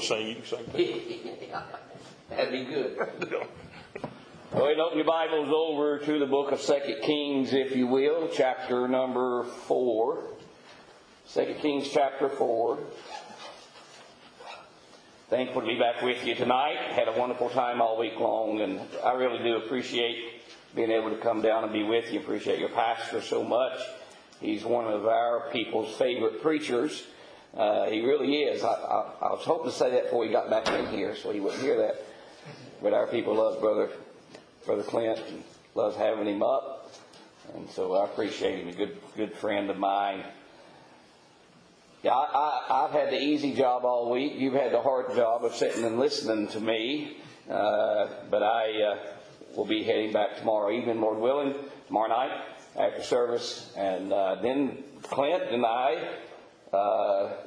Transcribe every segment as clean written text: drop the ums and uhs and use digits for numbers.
sing, you can sing that. That'd be good. Well, you open your Bibles over to the book of 2 Kings, if you will, chapter number 4. 2 Kings chapter 4. Thankful to be back with you tonight. Had a wonderful time all week long, and I really do appreciate being able to come down and be with you. Appreciate your pastor so much. He's one of our people's favorite preachers. He really is. I was hoping to say that before he got back in here so he wouldn't hear that. But our people love Brother Clint and loves having him up. And so I appreciate him. He's a good friend of mine. Yeah, I've had the easy job all week. You've had the hard job of sitting and listening to me. But I will be heading back tomorrow evening, Lord willing, tomorrow night after service. And then Clint and I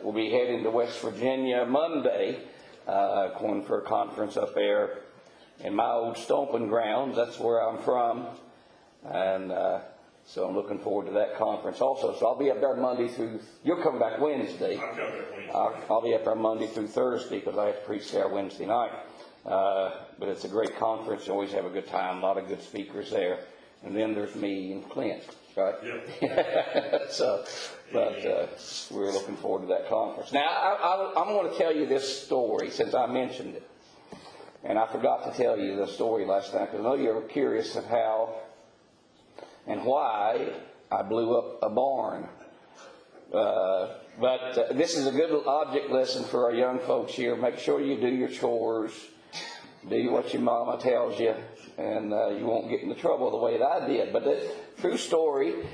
will be heading to West Virginia Monday, going for a conference up there in my old stomping grounds. That's where I'm from. And so I'm looking forward to that conference also. So I'll be up there Monday through... You'll come back Wednesday. I'll be up there Monday through Thursday because I have to preach there Wednesday night. But it's a great conference. You always have a good time. A lot of good speakers there. And then there's me and Clint, right? Yeah. But we're looking forward to that conference. Now, I'm going to tell you this story since I mentioned it. And I forgot to tell you the story last night because I know you were curious of how... and why I blew up a barn. But this is a good object lesson for our young folks here. Make sure you do your chores. Do what your mama tells you. And you won't get into trouble the way that I did. But the true story, when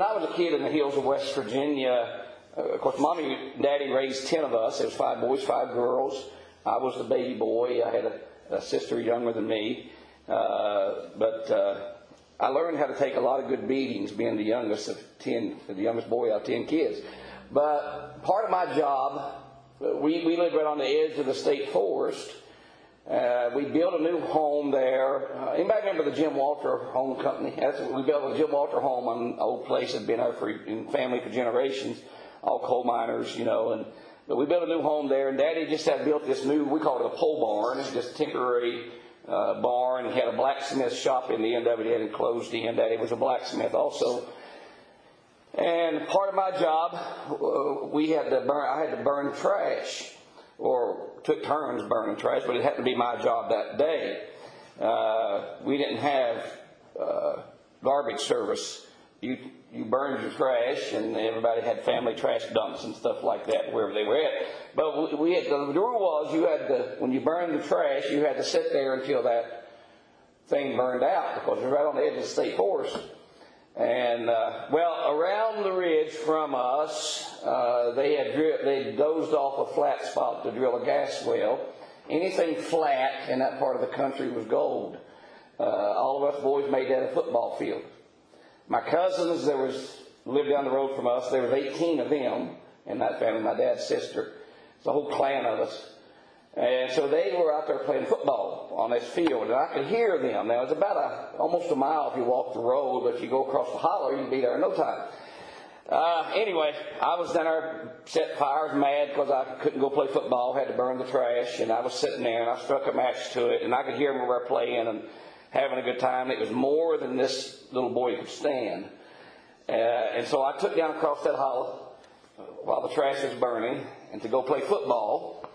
I was a kid in the hills of West Virginia, of course, Mommy and Daddy raised 10 of us. There was 5 boys, 5 girls. I was the baby boy. I had a sister younger than me. But I learned how to take a lot of good beatings being the youngest boy out of 10 kids. But part of my job, we lived right on the edge of the state forest. We built a new home there. Anybody remember the Jim Walter Home Company? We built a Jim Walter home on an old place that had been there in family for generations, all coal miners, you know. But we built a new home there, and Daddy just had built this new, we called it a pole barn. It's just temporary barn. He had a blacksmith shop in the end of it. He had enclosed the end that it was a blacksmith also. And part of my job, I had to burn trash, or took turns burning trash, but it happened to be my job that day. We didn't have garbage service. You burned your trash, and everybody had family trash dumps and stuff like that wherever they were at. But the rule was when you burned the trash, you had to sit there until that thing burned out because it was right on the edge of the state forest. And around the ridge from us, they dozed off a flat spot to drill a gas well. Anything flat in that part of the country was gold. All of us boys made that a football field. My cousins, lived down the road from us. There was 18 of them in that family, my dad's sister. It's a whole clan of us. And so they were out there playing football on this field, and I could hear them. Now, it's about almost a mile if you walk the road, but if you go across the holler, you'd be there in no time. Anyway, I was down there, set fires, mad because I couldn't go play football, had to burn the trash, and I was sitting there, and I struck a match to it, and I could hear them were playing, and having a good time. It was more than this little boy could stand. And so I took down across that hollow while the trash was burning and to go play football.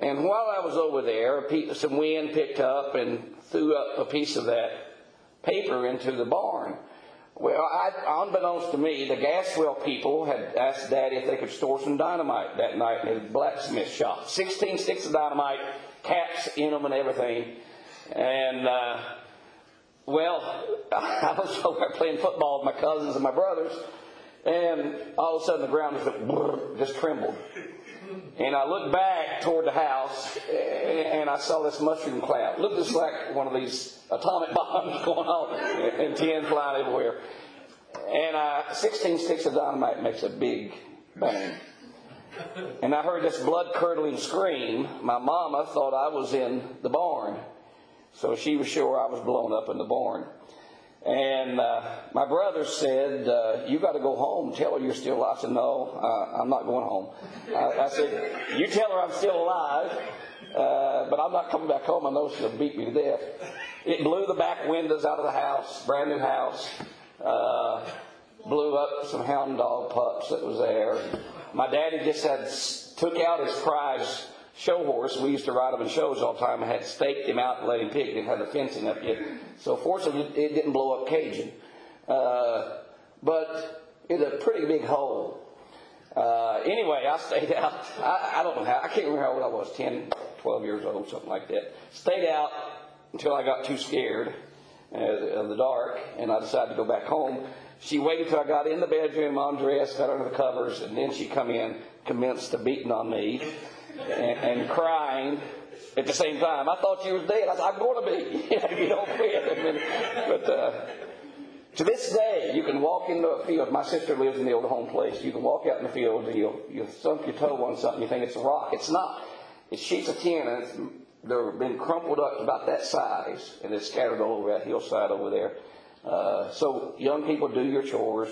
And while I was over there, some wind picked up and threw up a piece of that paper into the barn. Well, unbeknownst to me, the Gaswell people had asked Daddy if they could store some dynamite that night in his blacksmith shop. 16 sticks of dynamite, caps in them and everything. And... I was over there playing football with my cousins and my brothers, and all of a sudden the ground just trembled. And I looked back toward the house, and I saw this mushroom cloud. It looked just like one of these atomic bombs going on, and tin flying everywhere. And 16 sticks of dynamite makes a big bang. And I heard this blood-curdling scream. My mama thought I was in the barn. So she was sure I was blown up in the barn. And my brother said, you got to go home. Tell her you're still alive. I said, no, I'm not going home. I said, you tell her I'm still alive, but I'm not coming back home. I know she'll beat me to death. It blew the back windows out of the house, brand new house. Blew up some hound dog pups that was there. My daddy just took out his prize show horse. We used to ride them in shows all the time. I had staked him out and let him pick. Didn't have the fencing up yet. So fortunately, it didn't blow up Cajun. But it's a pretty big hole. Anyway, I stayed out. I don't know how. I can't remember how old I was, 10, 12 years old, something like that. Stayed out until I got too scared of the dark, and I decided to go back home. She waited till I got in the bedroom, undressed, got under the covers, and then she come in, commenced the beating on me. And crying at the same time. I thought you was dead. I said, I'm going to be. You don't quit. I mean, but to this day, you can walk into a field. My sister lives in the old home place. You can walk out in the field and you'll thump your toe on something. You think it's a rock. It's not. It's sheets of tin and they've been crumpled up about that size and it's scattered all over that hillside over there. So young people, do your chores.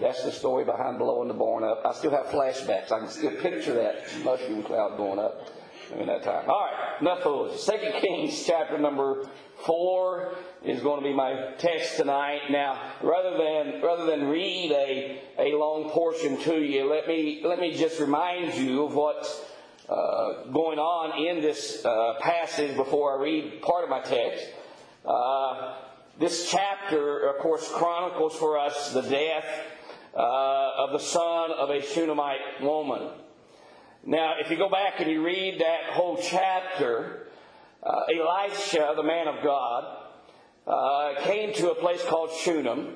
That's the story behind blowing the barn up. I still have flashbacks. I can still picture that mushroom cloud going up during that time. All right, enough fools. 2 Kings chapter number 4 is going to be my text tonight. Now, rather than read a long portion to you, let me just remind you of what's going on in this passage before I read part of my text. This chapter, of course, chronicles for us the death of the son of a Shunammite woman. Now, if you go back and you read that whole chapter, Elisha, the man of God, came to a place called Shunem.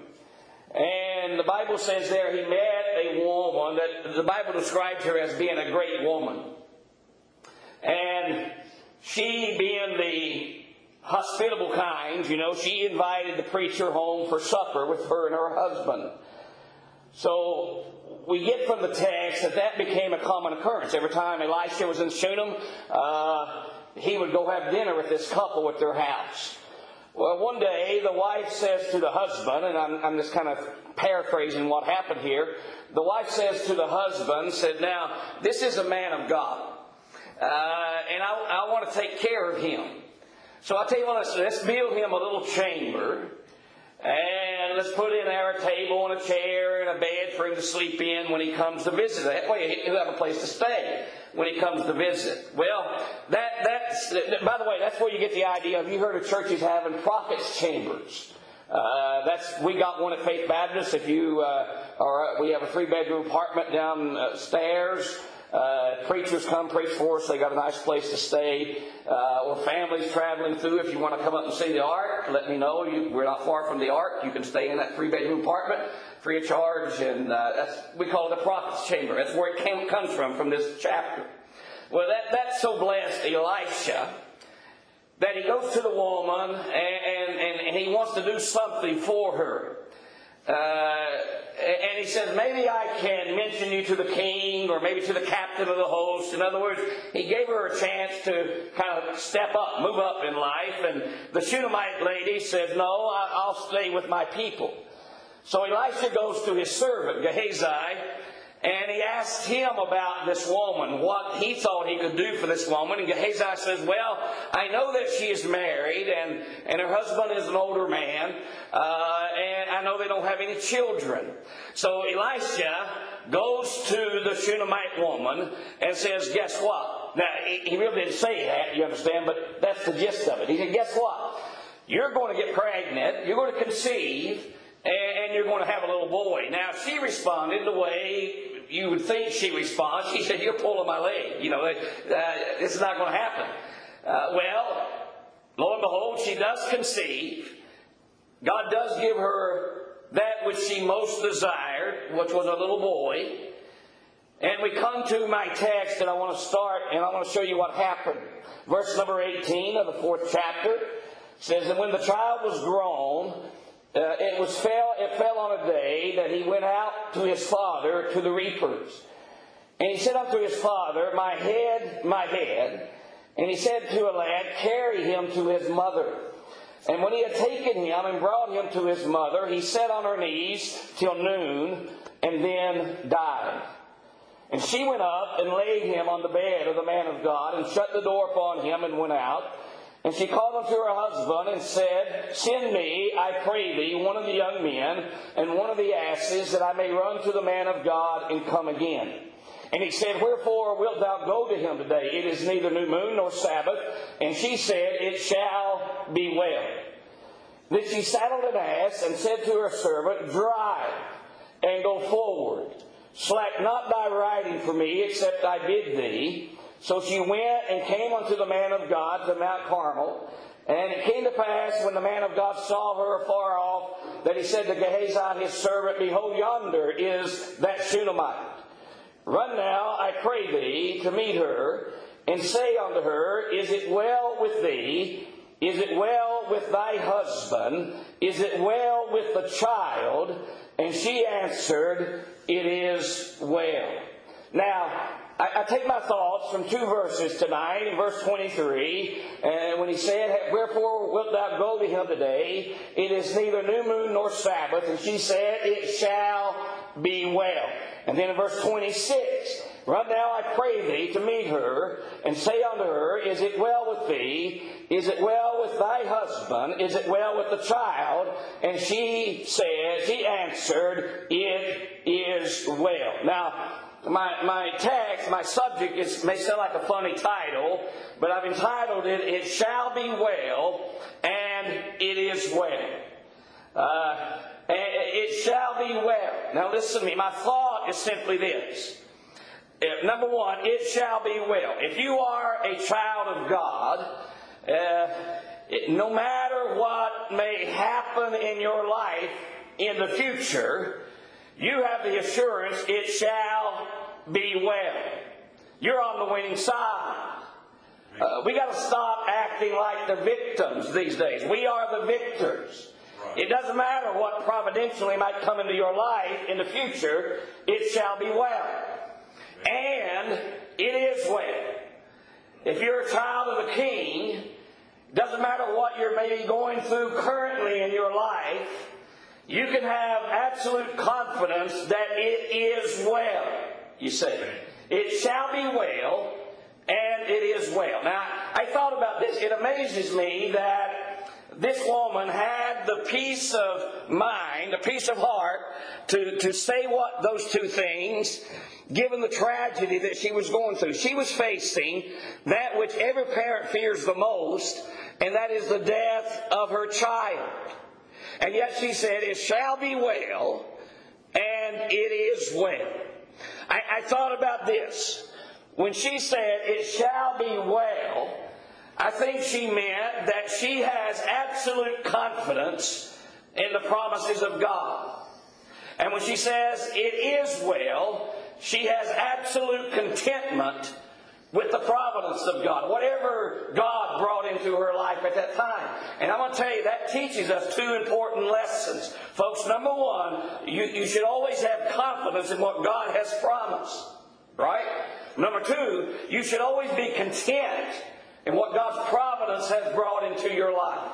And the Bible says there he met a woman that the Bible describes her as being a great woman. And she being the hospitable kind, you know, she invited the preacher home for supper with her and her husband. So we get from the text that became a common occurrence. Every time Elisha was in Shunem, he would go have dinner with this couple at their house. Well, one day the wife says to the husband, and I'm just kind of paraphrasing what happened here. The wife says to the husband, said, now, this is a man of God, and I want to take care of him. So I tell you what, let's build him a little chamber and let's put in there a table and a chair and a bed for him to sleep in when he comes to visit. That way he'll have a place to stay when he comes to visit. Well, by the way, that's where you get the idea of, you heard of churches having prophets' chambers. We got one at Faith Baptist. If you we have a 3-bedroom apartment downstairs. Preachers come preach for us. They got a nice place to stay. Or families traveling through. If you want to come up and see the Ark, let me know. We're not far from the Ark. You can stay in that 3-bedroom apartment free of charge, and we call it the prophet's chamber. That's where it comes from this chapter. Well, that so blessed Elisha that he goes to the woman and he wants to do something for her. And he says, maybe I can mention you to the king or maybe to the captain of the host. In other words, he gave her a chance to kind of step up, move up in life. And the Shunammite lady said, no, I'll stay with my people. So Elisha goes to his servant, Gehazi, and he asked him about this woman, what he thought he could do for this woman. And Gehazi says, well, I know that she is married and her husband is an older man, and I know they don't have any children. So Elisha goes to the Shunammite woman and says, guess what? Now, he really didn't say that, you understand, but that's the gist of it. He said, guess what? You're going to get pregnant, you're going to conceive, and you're going to have a little boy. Now, she responded the way you would think she responds. She said, you're pulling my leg. You know, this is not going to happen. Well, lo and behold, she does conceive. God does give her that which she most desired, which was a little boy. And we come to my text, and I want to start, and I want to show you what happened. Verse number 18 of the 4th chapter says, and when the child was grown, it fell on a day that he went out to his father, to the reapers. And he said unto his father, my head. And he said to a lad, carry him to his mother. And when he had taken him and brought him to his mother, he sat on her knees till noon and then died. And she went up and laid him on the bed of the man of God and shut the door upon him and went out. And she called unto her husband and said, Send me, I pray thee, one of the young men and one of the asses, that I may run to the man of God and come again. And he said, Wherefore wilt thou go to him today? It is neither new moon nor Sabbath. And she said, It shall be well. Then she saddled an ass and said to her servant, Drive and go forward. Slack not thy riding for me, except I bid thee. So she went and came unto the man of God to Mount Carmel. And it came to pass, when the man of God saw her afar off, that he said to Gehazi his servant, Behold, yonder is that Shunammite. Run now, I pray thee, to meet her, and say unto her, Is it well with thee? Is it well with thy husband? Is it well with the child? And she answered, It is well. Now, I take my thoughts from two verses tonight. In verse 23, and when he said, Wherefore wilt thou go to him today? It is neither new moon nor Sabbath. And she said, It shall be well. And then in verse 26, Run now, I pray thee, to meet her, and say unto her, Is it well with thee? Is it well with thy husband? Is it well with the child? And she answered, It is well. Now, my text, my subject may sound like a funny title, but I've entitled it, It Shall Be Well, and It Is Well. It shall be well. Now listen to me, my thought is simply this. Number one, it shall be well. If you are a child of God, no matter what may happen in your life in the future, you have the assurance it shall be well. You're on the winning side. We got to stop acting like the victims these days. We are the victors. Right. It doesn't matter what providentially might come into your life in the future, it shall be well. And it is well. If you're a child of the King, doesn't matter what you're maybe going through currently in your life, you can have absolute confidence that it is well, you see. It shall be well, and it is well. Now, I thought about this. It amazes me that this woman had the peace of mind, the peace of heart, to say what those two things, given the tragedy that she was going through. She was facing that which every parent fears the most, and that is the death of her child. And yet she said, It shall be well, and it is well. I thought about this. When she said, It shall be well, I think she meant that she has absolute confidence in the promises of God. And when she says, It is well, she has absolute contentment with the providence of God, whatever God brought into her life at that time. And I'm going to tell you, that teaches us two important lessons. Folks, number one, you should always have confidence in what God has promised. Right? Number two, you should always be content in what God's providence has brought into your life.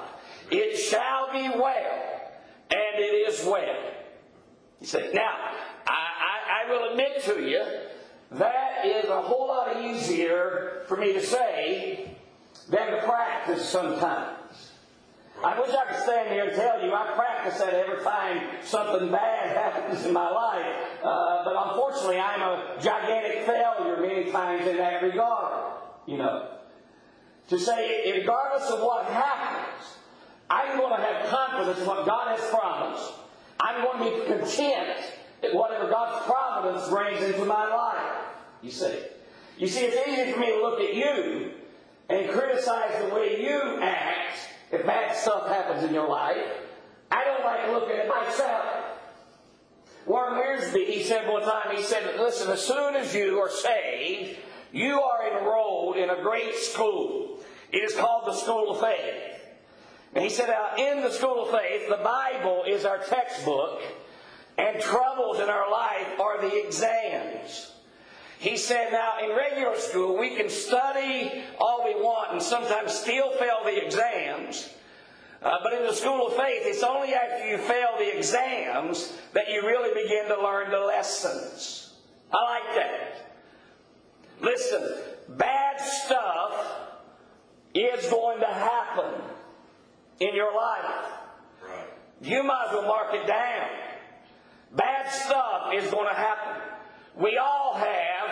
It shall be well, and it is well. You see, now, I will admit to you, that is a whole lot easier for me to say than to practice sometimes. I wish I could stand here and tell you I practice that every time something bad happens in my life, but unfortunately I'm a gigantic failure many times in that regard. You know, to say regardless of what happens, I'm going to have confidence in what God has promised. I'm going to be content at whatever God's providence brings into my life. You see, it's easy for me to look at you and criticize the way you act if bad stuff happens in your life. I don't like looking at myself. Warren Wiersbe, he said one time, he said, listen, as soon as you are saved, you are enrolled in a great school. It is called the School of Faith. And he said, in the School of Faith, the Bible is our textbook, and troubles in our life are the exams. He said, now, in regular school, we can study all we want and sometimes still fail the exams. But in the school of faith, it's only after you fail the exams that you really begin to learn the lessons. I like that. Listen, bad stuff is going to happen in your life. Right. You might as well mark it down. Bad stuff is going to happen. We all have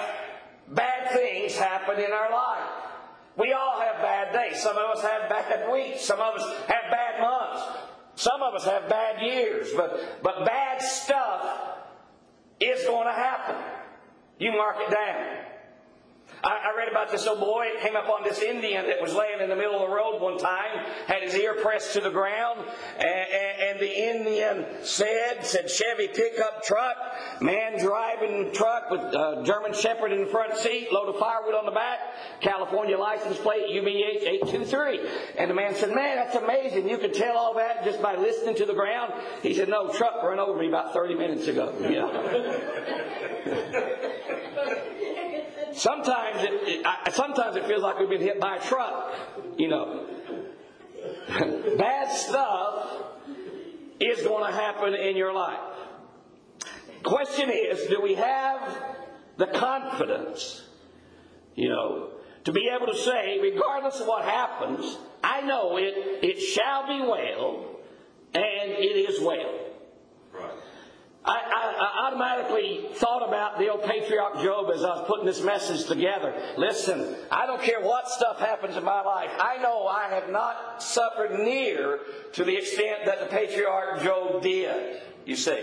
bad things happen in our life. We all have bad days. Some of us have bad weeks. Some of us have bad months. Some of us have bad years. But bad stuff is going to happen. You mark it down. I read about this old boy that came up on this Indian that was laying in the middle of the road one time, had his ear pressed to the ground, and the Indian said Chevy pickup truck, man driving truck with German Shepherd in the front seat, load of firewood on the back, California license plate, UBH 823. And the man said, man, that's amazing. You could tell all that just by listening to the ground. He said, no, truck ran over me about 30 minutes ago. Yeah. Sometimes it feels like we've been hit by a truck, you know. Bad stuff is going to happen in your life. Question is, do we have the confidence, you know, to be able to say, regardless of what happens, I know it shall be well, and it is well. Right. I automatically thought about the old patriarch Job as I was putting this message together. Listen, I don't care what stuff happens in my life. I know I have not suffered near to the extent that the patriarch Job did, you see.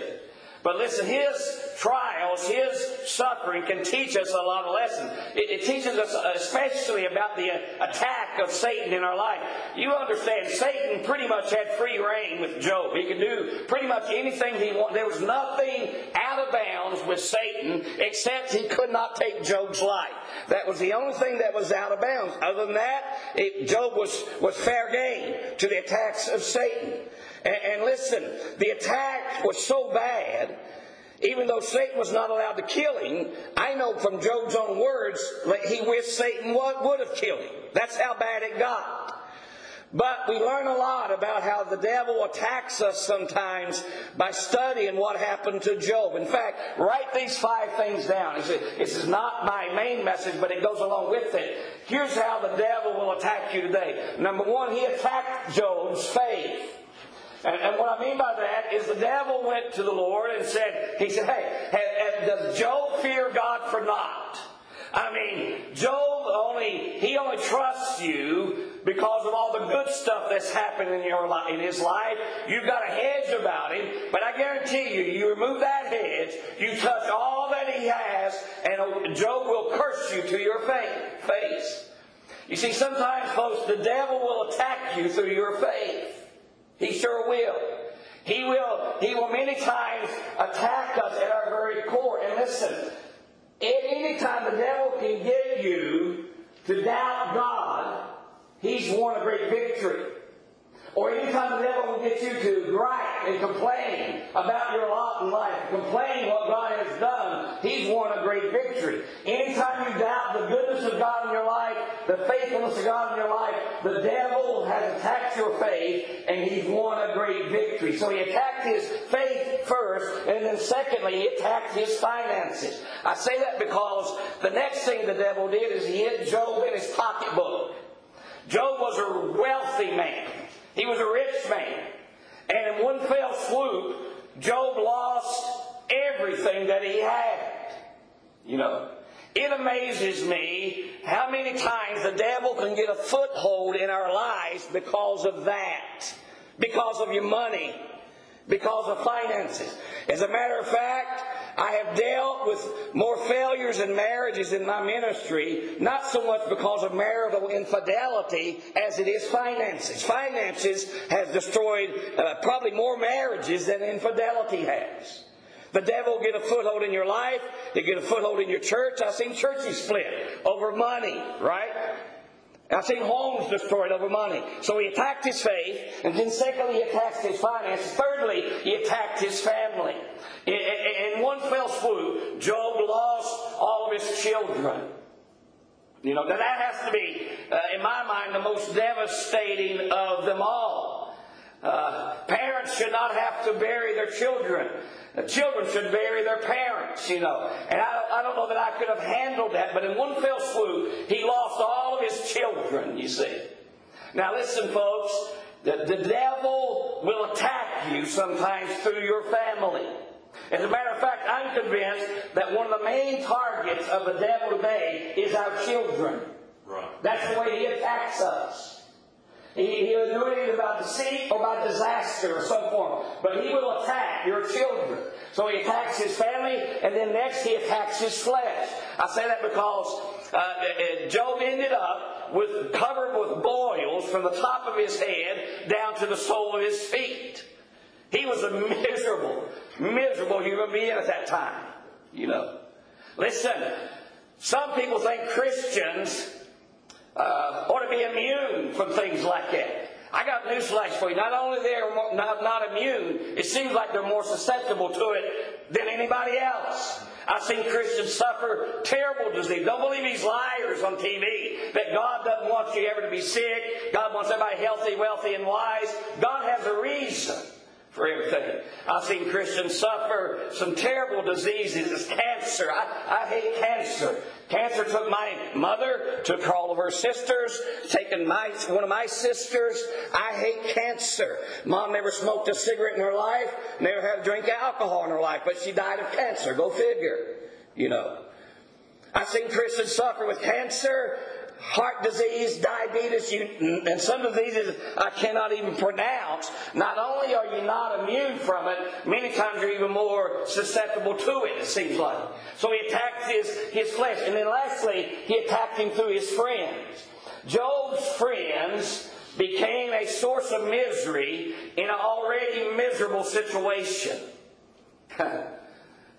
But listen, his trials, his suffering can teach us a lot of lessons. It teaches us especially about the attack of Satan in our life. You understand, Satan pretty much had free reign with Job. He could do pretty much anything he wanted. There was nothing out of bounds with Satan except he could not take Job's life. That was the only thing that was out of bounds. Other than that, Job was fair game to the attacks of Satan. And listen, the attack was so bad, even though Satan was not allowed to kill him, I know from Job's own words that he wished Satan would have killed him. That's how bad it got. But we learn a lot about how the devil attacks us sometimes by studying what happened to Job. In fact, write these 5 things down. This is not my main message, but it goes along with it. Here's how the devil will attack you today. Number 1, he attacked Job's faith. And what I mean by that is the devil went to the Lord and said, he said, hey, does Job fear God for naught? I mean, Job only trusts you because of all the good stuff that's happened in his life. You've got a hedge about him, but I guarantee you remove that hedge, you touch all that he has, and Job will curse you to your face. You see, sometimes, folks, the devil will attack you through your faith. He sure will. He will many times attack us at our very core. And listen, any time the devil can get you to doubt God, he's won a great victory. Or any time the devil will get you to gripe and complain about your lot in life, complain what God has done, he's won a great victory. Anytime you doubt the goodness of God in your life, the faithfulness of God in your life, the devil has attacked your faith, and he's won a great victory. So he attacked his faith first, and then secondly, he attacked his finances. I say that because the next thing the devil did is he hit Job in his pocketbook. Job was a wealthy man. He was a rich man. And in one fell swoop, Job lost everything that he had. You know, it amazes me how many times the devil can get a foothold in our lives because of that. Because of your money. Because of finances. As a matter of fact, I have dealt with more failures in marriages in my ministry, not so much because of marital infidelity as it is finances. Finances has destroyed probably more marriages than infidelity has. The devil will get a foothold in your life. He'll get a foothold in your church. I've seen churches split over money, right? I've seen homes destroyed over money. So he attacked his faith, and then secondly, he attacked his finances. Thirdly, he attacked his family. In one fell swoop, Job lost all of his children. You know, that has to be, in my mind, the most devastating of them all. Parents should not have to bury their children. The children should bury their parents, you know. And I don't know that I could have handled that, but in one fell swoop, he lost all of his children, you see. Now listen, folks, the devil will attack you sometimes through your family. As a matter of fact, I'm convinced that one of the main targets of the devil today is our children. Right. That's the way he attacks us. He'll do it either by deceit or by disaster or some form. But he will attack your children. So he attacks his family, and then next he attacks his flesh. I say that because Job ended up covered with boils from the top of his head down to the sole of his feet. He was a miserable human being at that time. You know. Listen, some people think Christians ought to be immune from things like that. I got newsflash for you. Not only they're not immune, it seems like they're more susceptible to it than anybody else. I've seen Christians suffer terrible disease. Don't believe these liars on TV that God doesn't want you ever to be sick. God wants everybody healthy, wealthy, and wise. God has a reason for everything. I've seen Christians suffer some terrible diseases. Cancer. I hate cancer. Cancer took my mother, took all of her sisters, taken one of my sisters. I hate cancer. Mom never smoked a cigarette in her life, never had a drink of alcohol in her life, but she died of cancer. Go figure. You know. I've seen Christians suffer with cancer, heart disease, diabetes, and some diseases I cannot even pronounce. Not only are you not immune from it, many times you're even more susceptible to it, it seems like. So he attacked his flesh. And then lastly, he attacked him through his friends. Job's friends became a source of misery in an already miserable situation.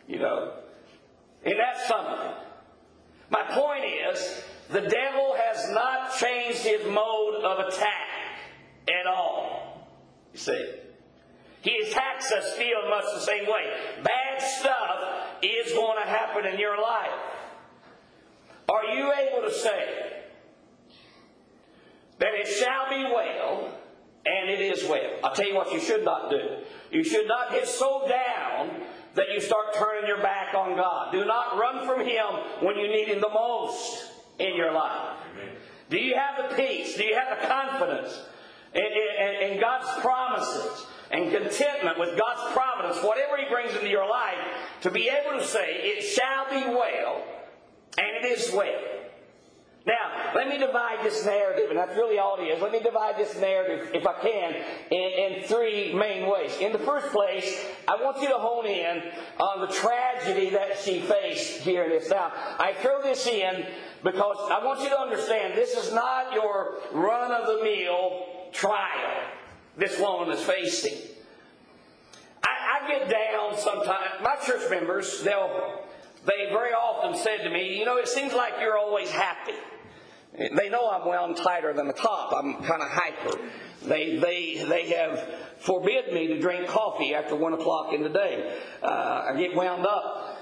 You know. And that's something. My point is, the devil has not changed his mode of attack at all. You see, he attacks us still much the same way. Bad stuff is going to happen in your life. Are you able to say that it shall be well and it is well? I'll tell you what you should not do. You should not get so down that you start turning your back on God. Do not run from Him when you need Him the most in your life. Amen. Do you have the peace? Do you have the confidence in God's promises and contentment with God's providence, whatever He brings into your life, to be able to say, it shall be well, and it is well? Now, let me divide this narrative, and that's really all it is. Let me divide this narrative, if I can, in three main ways. In the first place, I want you to hone in on the tragedy that she faced here in this. Now, I throw this in because I want you to understand this is not your run-of-the-mill trial this woman is facing. I get down sometimes. My church members, they very often said to me, you know, it seems like you're always happy. They know I'm wound tighter than the top. I'm kind of hyper. They have forbid me to drink coffee after 1 o'clock in the day. I get wound up.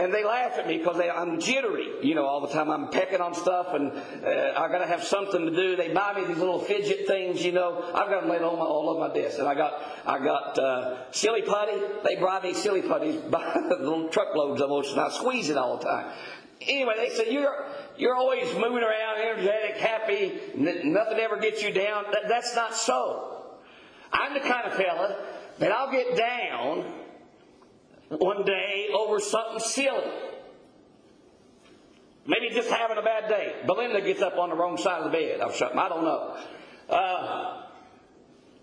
And they laugh at me because I'm jittery, you know, all the time. I'm pecking on stuff, and I've got to have something to do. They buy me these little fidget things, you know. I've got them laid all over my desk. And I got silly putty. They buy me silly putties by the little truckloads of them, and I squeeze it all the time. Anyway, they said, you're always moving around, energetic, happy. Nothing ever gets you down. That's not so. I'm the kind of fella that I'll get down one day over something silly. Maybe just having a bad day. Belinda gets up on the wrong side of the bed or something. I don't know.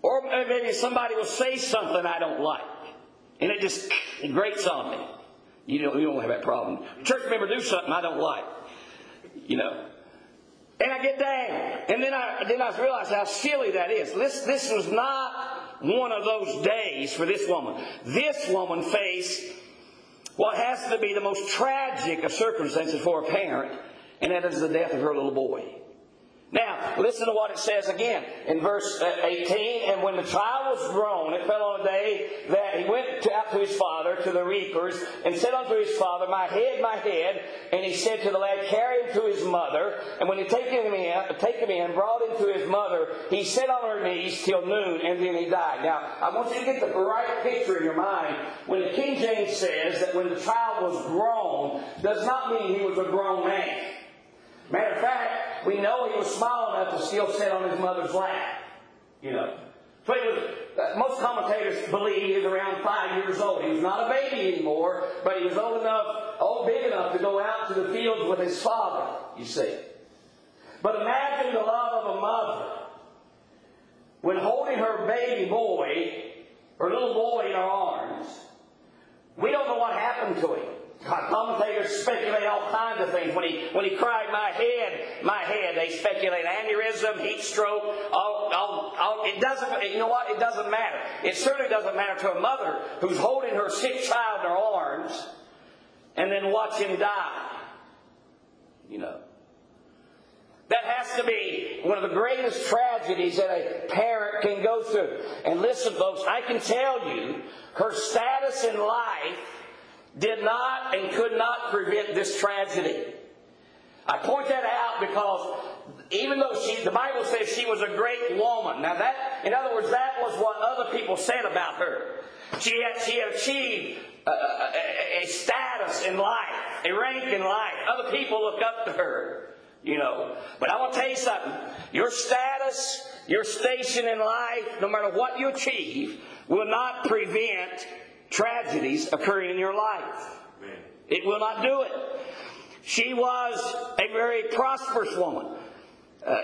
Or maybe somebody will say something I don't like. And it just grates on me. You don't have that problem. Church member do something I don't like. You know. And I get down. And then I realize how silly that is. This was not one of those days for this woman. This woman faced what has to be the most tragic of circumstances for a parent, and that is the death of her little boy. Now, listen to what it says again in verse 18. And when the child was grown, it fell on a day that he went out to his father, to the reapers, and said unto his father, my head, and he said to the lad, carry him to his mother. And when he took him in, brought him to his mother, he sat on her knees till noon, and then he died. Now, I want you to get the right picture in your mind. When the King James says that when the child was grown, does not mean he was a grown man. Matter of fact, we know he was small enough to still sit on his mother's lap. You know. So he was, most commentators believe he was around 5 years old. He was not a baby anymore, but he was big enough to go out to the fields with his father, you see. But imagine the love of a mother when holding her baby boy, her little boy in her arms. We don't know what happened to him. Commentators speculate all kinds of things. When he cried, my head, they speculate aneurysm, heat stroke, all. It doesn't. You know what? It doesn't matter. It certainly doesn't matter to a mother who's holding her sick child in her arms and then watch him die. You know, that has to be one of the greatest tragedies that a parent can go through. And listen, folks, I can tell you, her status in life did not and could not prevent this tragedy. I point that out because even though the Bible says she was a great woman. Now that, in other words, that was what other people said about her. She had achieved a status in life, a rank in life. Other people look up to her, you know. But I want to tell you something. Your status, your station in life, no matter what you achieve, will not prevent tragedies occurring in your life. Amen. It will not do it. She was a very prosperous woman.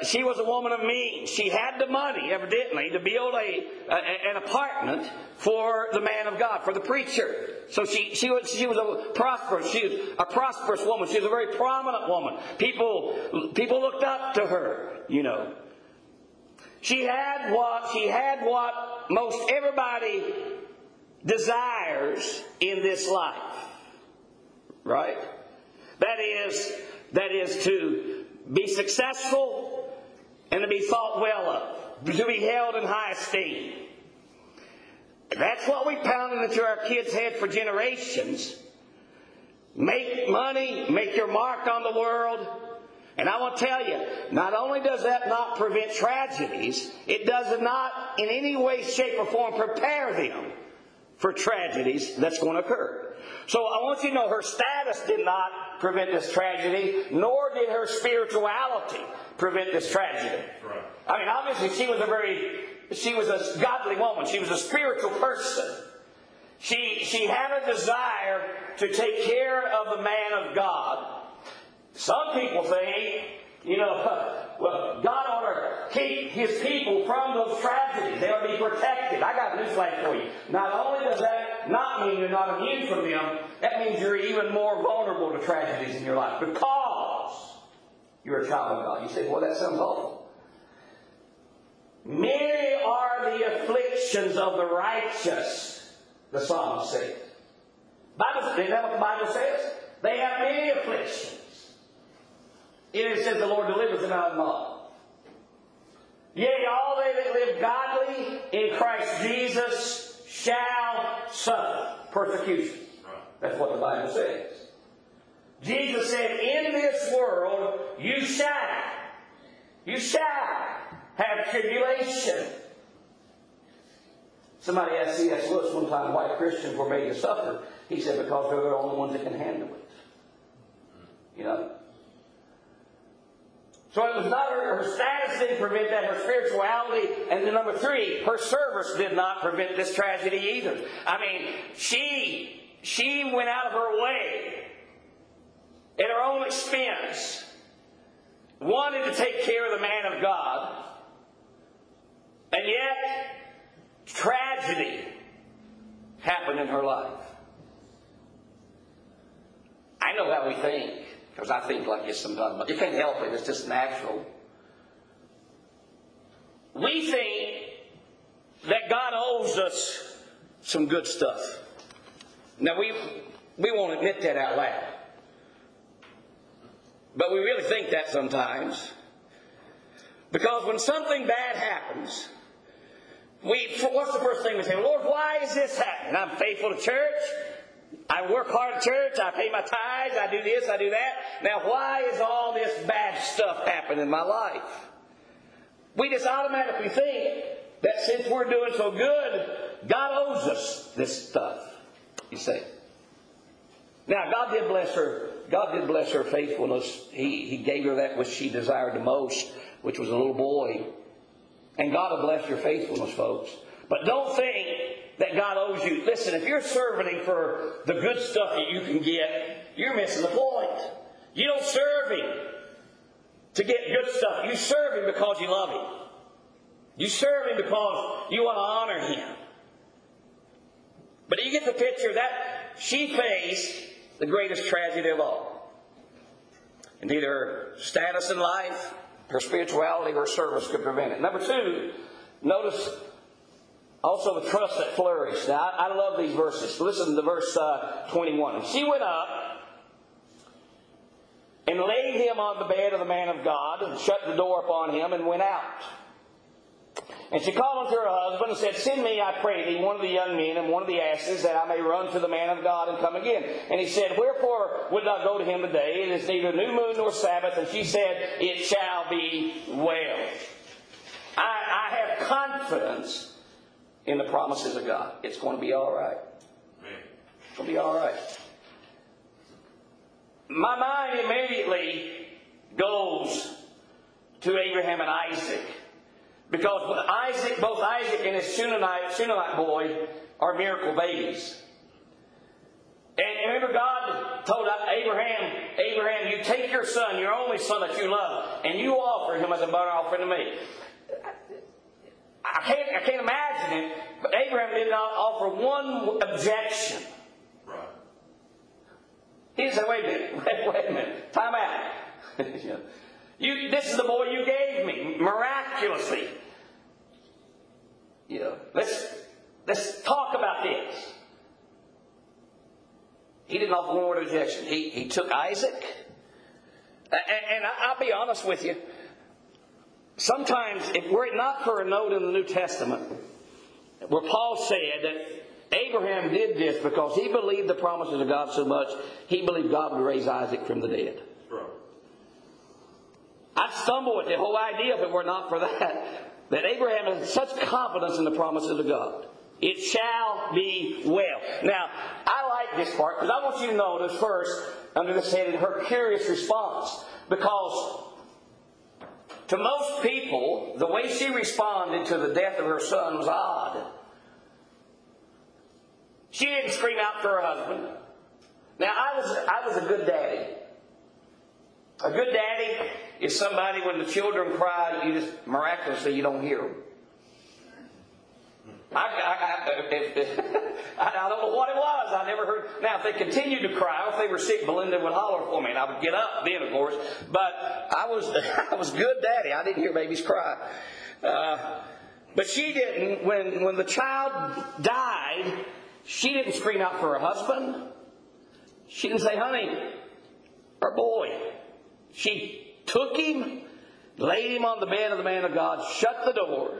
She was a woman of means. She had the money, evidently, to build an apartment for the man of God, for the preacher. So she was a prosperous woman. She was a very prominent woman. People looked up to her, you know. She had what most everybody desires in this life, right? That is to be successful and to be thought well of, to be held in high esteem. That's what we pounded into our kids' head for generations. Make money, make your mark on the world. And I will tell you, not only does that not prevent tragedies, it does not in any way, shape, or form prepare them for tragedies that's going to occur. So I want you to know her status did not prevent this tragedy, nor did her spirituality prevent this tragedy. Right. I mean, obviously she was a godly woman. She was a spiritual person. She had a desire to take care of the man of God. Some people think, you know, well, God ought to keep His people from those tragedies. They ought to be protected. I got a newsflash for you. Not only does that not mean you're not immune from them, that means you're even more vulnerable to tragedies in your life because you're a child of God. You say, well, that sounds awful. Many are the afflictions of the righteous, the psalmist says. Isn't that what the Bible says? They have many afflictions. It says the Lord delivers them out of them all. Yea, all they that live godly in Christ Jesus shall suffer persecution. That's what the Bible says. Jesus said, in this world you shall have tribulation. Somebody asked C.S. Lewis one time why Christians were made to suffer. He said, because they're the only ones that can handle it. You know? So it was not her status didn't prevent that, her spirituality, and then number three, her service did not prevent this tragedy either. I mean, she went out of her way at her own expense, wanted to take care of the man of God, and yet tragedy happened in her life. I know how we think. Because I think like this sometimes, but you can't help it. It's just natural. We think that God owes us some good stuff. Now, we won't admit that out loud. But we really think that sometimes. Because when something bad happens, what's the first thing we say? Lord, why is this happening? I'm faithful to church. I work hard at church. I pay my tithes. I do this. I do that. Now, why is all this bad stuff happening in my life? We just automatically think that since we're doing so good, God owes us this stuff, you see. Now, God did bless her. God did bless her faithfulness. He gave her that which she desired the most, which was a little boy. And God will bless your faithfulness, folks. But don't think that God owes you. Listen, if you're serving Him for the good stuff that you can get, you're missing the point. You don't serve Him to get good stuff. You serve Him because you love Him. You serve Him because you want to honor Him. But you get the picture that she faced the greatest tragedy of all. Indeed, her status in life, her spirituality, her service could prevent it. Number two, notice also the trust that flourished. Now, I love these verses. Listen to verse 21. And she went up and laid him on the bed of the man of God and shut the door upon him and went out. And she called unto her husband and said, Send me, I pray thee, one of the young men and one of the asses, that I may run to the man of God and come again. And he said, Wherefore would thou go to him today? It is neither new moon nor Sabbath. And she said, It shall be well. I have confidence in the promises of God. It's going to be all right. It's going to be all right. My mind immediately goes to Abraham and Isaac. Because both Isaac and his Shunammite boy are miracle babies. And remember, God told Abraham, you take your son, your only son that you love, and you offer him as a burnt offering to me. I can't imagine it, but Abraham did not offer one objection. Right. He didn't say, wait a minute, time out. Yeah. This is the boy you gave me, miraculously. Yeah, let's talk about this. He didn't offer one word of objection. He took Isaac. And I'll be honest with you. Sometimes, if were it not for a note in the New Testament, where Paul said that Abraham did this because he believed the promises of God so much, he believed God would raise Isaac from the dead. Right. I'd stumble at the whole idea if it were not for that. That Abraham has such confidence in the promises of God. It shall be well. Now, I like this part because I want you to notice first, under this heading, her curious response. Because to most people, the way she responded to the death of her son was odd. She didn't scream out for her husband. Now, I was a good daddy. A good daddy is somebody when the children cry, you just miraculously you don't hear them. I don't know what it was. I never heard. Now, if they continued to cry, if they were sick, Belinda would holler for me, and I would get up then, of course. But I was good daddy. I didn't hear babies cry. But she didn't. When the child died, she didn't scream out for her husband. She didn't say, "Honey, our boy." She took him, laid him on the bed of the man of God, shut the door,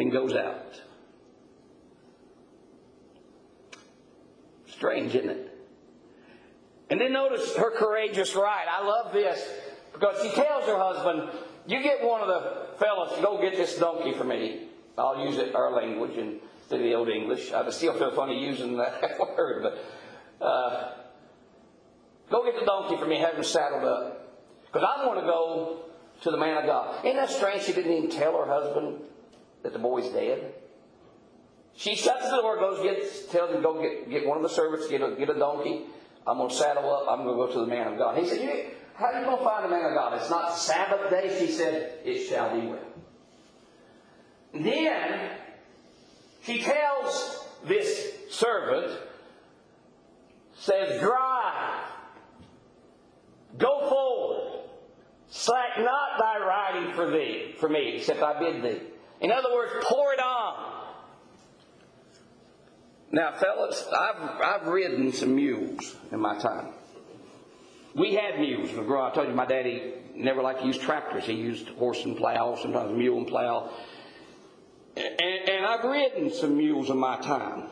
and goes out. Strange, isn't it? And then notice her courageous ride. I love this because she tells her husband, you get one of the fellows to go get this donkey for me. I'll use it, our language, instead of the old English. I still feel funny using that word, but... Go get the donkey for me, have him saddled up. Because I want to go to the man of God. Isn't that strange? She didn't even tell her husband that the boy's dead. She shuts the door, tells him, go get one of the servants, get a donkey. I'm going to saddle up. I'm going to go to the man of God. He said, how are you going to find the man of God? It's not Sabbath day. She said, it shall be well. Then she tells this servant, says, drive. Go forward. Slack not thy riding for me, except I bid thee. In other words, pour it on. Now, fellas, I've ridden some mules in my time. We had mules. I told you my daddy never liked to use tractors. He used horse and plow, sometimes mule and plow. And I've ridden some mules in my time.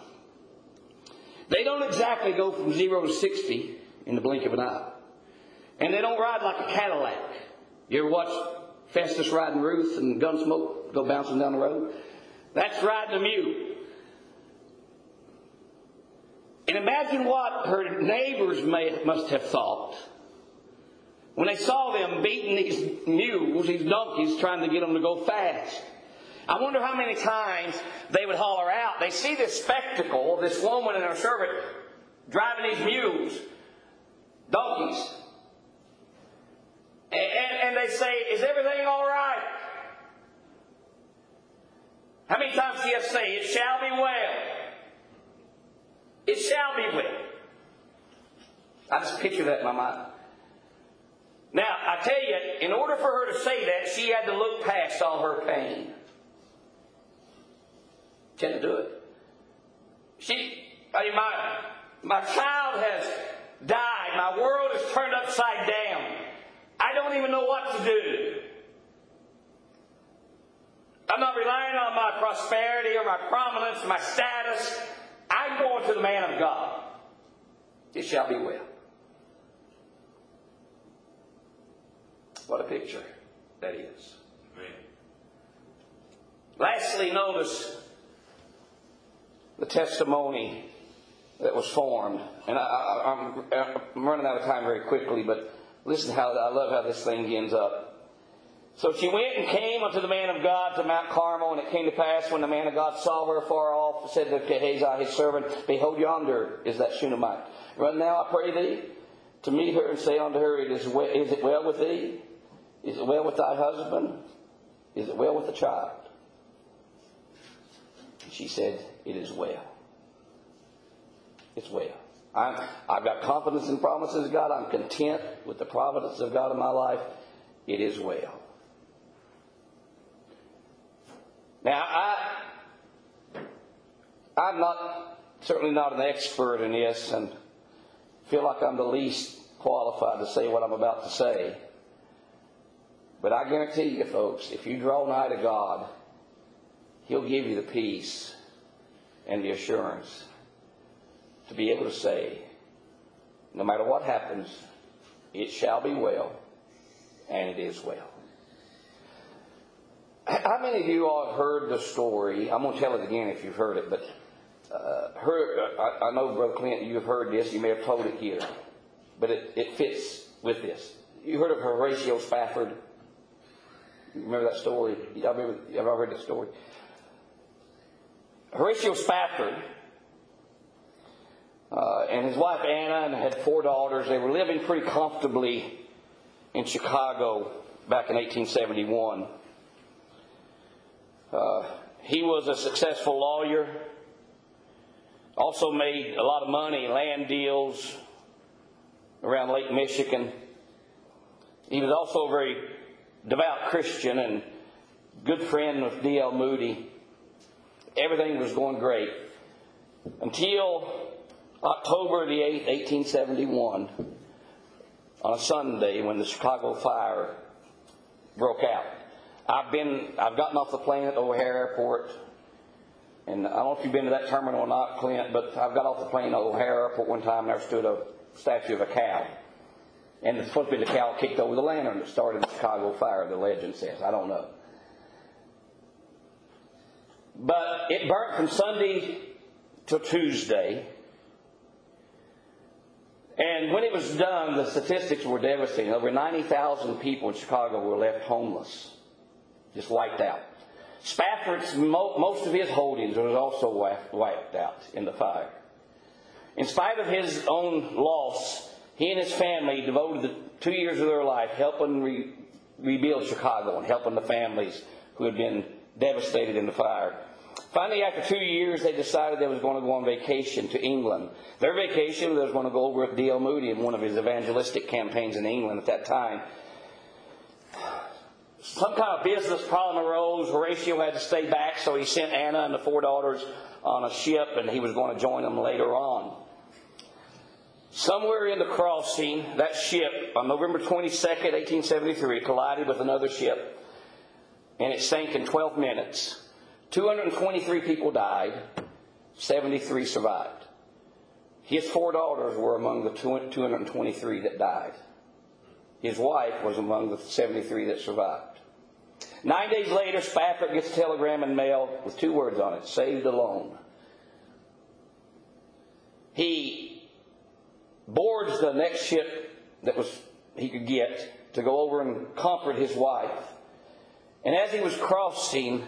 They don't exactly go from 0 to 60 in the blink of an eye. And they don't ride like a Cadillac. You ever watch Festus riding Ruth and Gunsmoke go bouncing down the road? That's riding a mule. And imagine what her neighbors must have thought when they saw them beating these mules, these donkeys, trying to get them to go fast. I wonder how many times they would holler out. They see this spectacle, this woman and her servant driving these mules, donkeys. And they say, is everything all right? How many times do you have to say, it shall be well? It shall be well. I just picture that in my mind. Now, I tell you, in order for her to say that, she had to look past all her pain. She had to do it. My child has died. My world is turned upside down. I don't even know what to do. I'm not relying on my prosperity or my prominence, my status. I'm going to the man of God. It shall be well. What a picture that is. Amen. Lastly, notice the testimony that was formed. And I'm running out of time very quickly, but listen how I love how this thing ends up. So she went and came unto the man of God to Mount Carmel, and it came to pass when the man of God saw her afar off, said to Gehazi his servant, behold, yonder is that Shunammite. Run now, I pray thee, to meet her and say unto her, is it well with thee? Is it well with thy husband? Is it well with the child? She said, it is well. It's well. I've got confidence in promises of God. I'm content with the providence of God in my life. It is well. Now, I'm certainly not an expert in this, and feel like I'm the least qualified to say what I'm about to say. But I guarantee you, folks, if you draw nigh to God, He'll give you the peace and the assurance to be able to say, no matter what happens, it shall be well, and it is well. How many of you all have heard the story? I'm going to tell it again if you've heard it, but I know, Brother Clint, you've heard this. You may have told it here, but it fits with this. You heard of Horatio Spafford? Remember that story? I've already heard that story. Horatio Spafford and his wife Anna had 4 daughters. They were living pretty comfortably in Chicago back in 1871. He was a successful lawyer, also made a lot of money, land deals around Lake Michigan. He was also a very devout Christian and good friend with D.L. Moody. Everything was going great until October the 8th, 1871, on a Sunday when the Chicago Fire broke out. I've gotten off the plane at O'Hare Airport, and I don't know if you've been to that terminal or not, Clint, but I've got off the plane at O'Hare Airport one time, and there stood a statue of a cow. And it's supposed to be the cow kicked over the lantern that started the Chicago Fire, the legend says. I don't know. But it burnt from Sunday till Tuesday. And when it was done, the statistics were devastating. Over 90,000 people in Chicago were left homeless. Just wiped out. Spafford's, most of his holdings was also wiped out in the fire. In spite of his own loss, he and his family devoted the 2 years of their life helping rebuild Chicago and helping the families who had been devastated in the fire. Finally, after 2 years, they decided they was going to go on vacation to England. Their vacation, they was going to go over with D.L. Moody in one of his evangelistic campaigns in England at that time. Some kind of business problem arose. Horatio had to stay back, so he sent Anna and the 4 daughters on a ship, and he was going to join them later on. Somewhere in the crossing, that ship, on November 22nd, 1873, collided with another ship, and it sank in 12 minutes. 223 people died. 73 survived. His four daughters were among the 223 that died. His wife was among the 73 that survived. 9 days later, Spafford gets a telegram and mail with two words on it, saved alone. He boards the next ship that he could get to go over and comfort his wife. And as he was crossing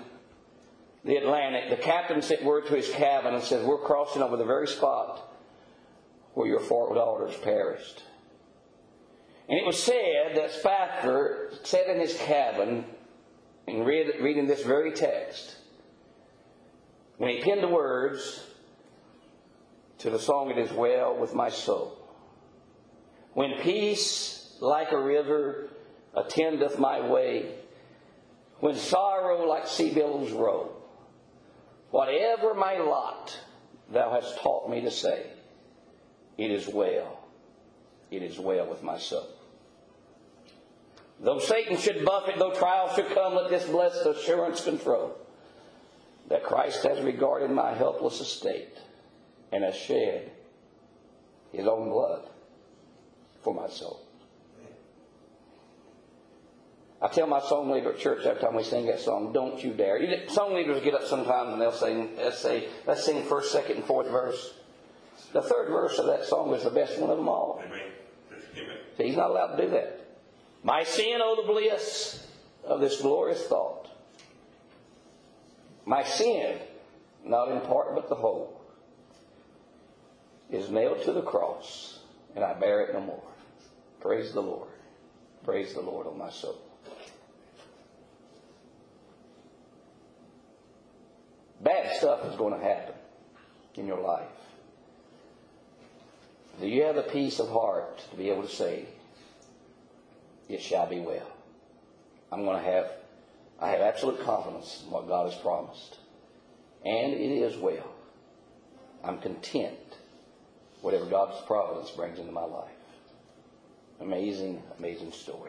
the Atlantic, the captain sent word to his cabin and said, "We're crossing over the very spot where your four daughters perished." And it was said that Spafford sat in his cabin and reading this very text when he penned the words to the song, "It Is Well With My Soul." When peace like a river attendeth my way, when sorrow like sea billows roll, whatever my lot, thou hast taught me to say, it is well with my soul. Though Satan should buffet, though trials should come, let this blessed assurance control, that Christ has regarded my helpless estate, and has shed his own blood for my soul. I tell my song leader at church every time we sing that song, don't you dare. Song leaders get up sometimes and they'll say, let's sing first, second, and fourth verse. The third verse of that song is the best one of them all. Amen. Amen. See, he's not allowed to do that. My sin, oh the bliss of this glorious thought. My sin, not in part but the whole, is nailed to the cross, and I bear it no more. Praise the Lord. Praise the Lord, O my soul. Bad stuff is going to happen in your life. Do you have the peace of heart to be able to say, it shall be well? I have absolute confidence in what God has promised. And it is well. I'm content. Whatever God's providence brings into my life. Amazing, amazing story.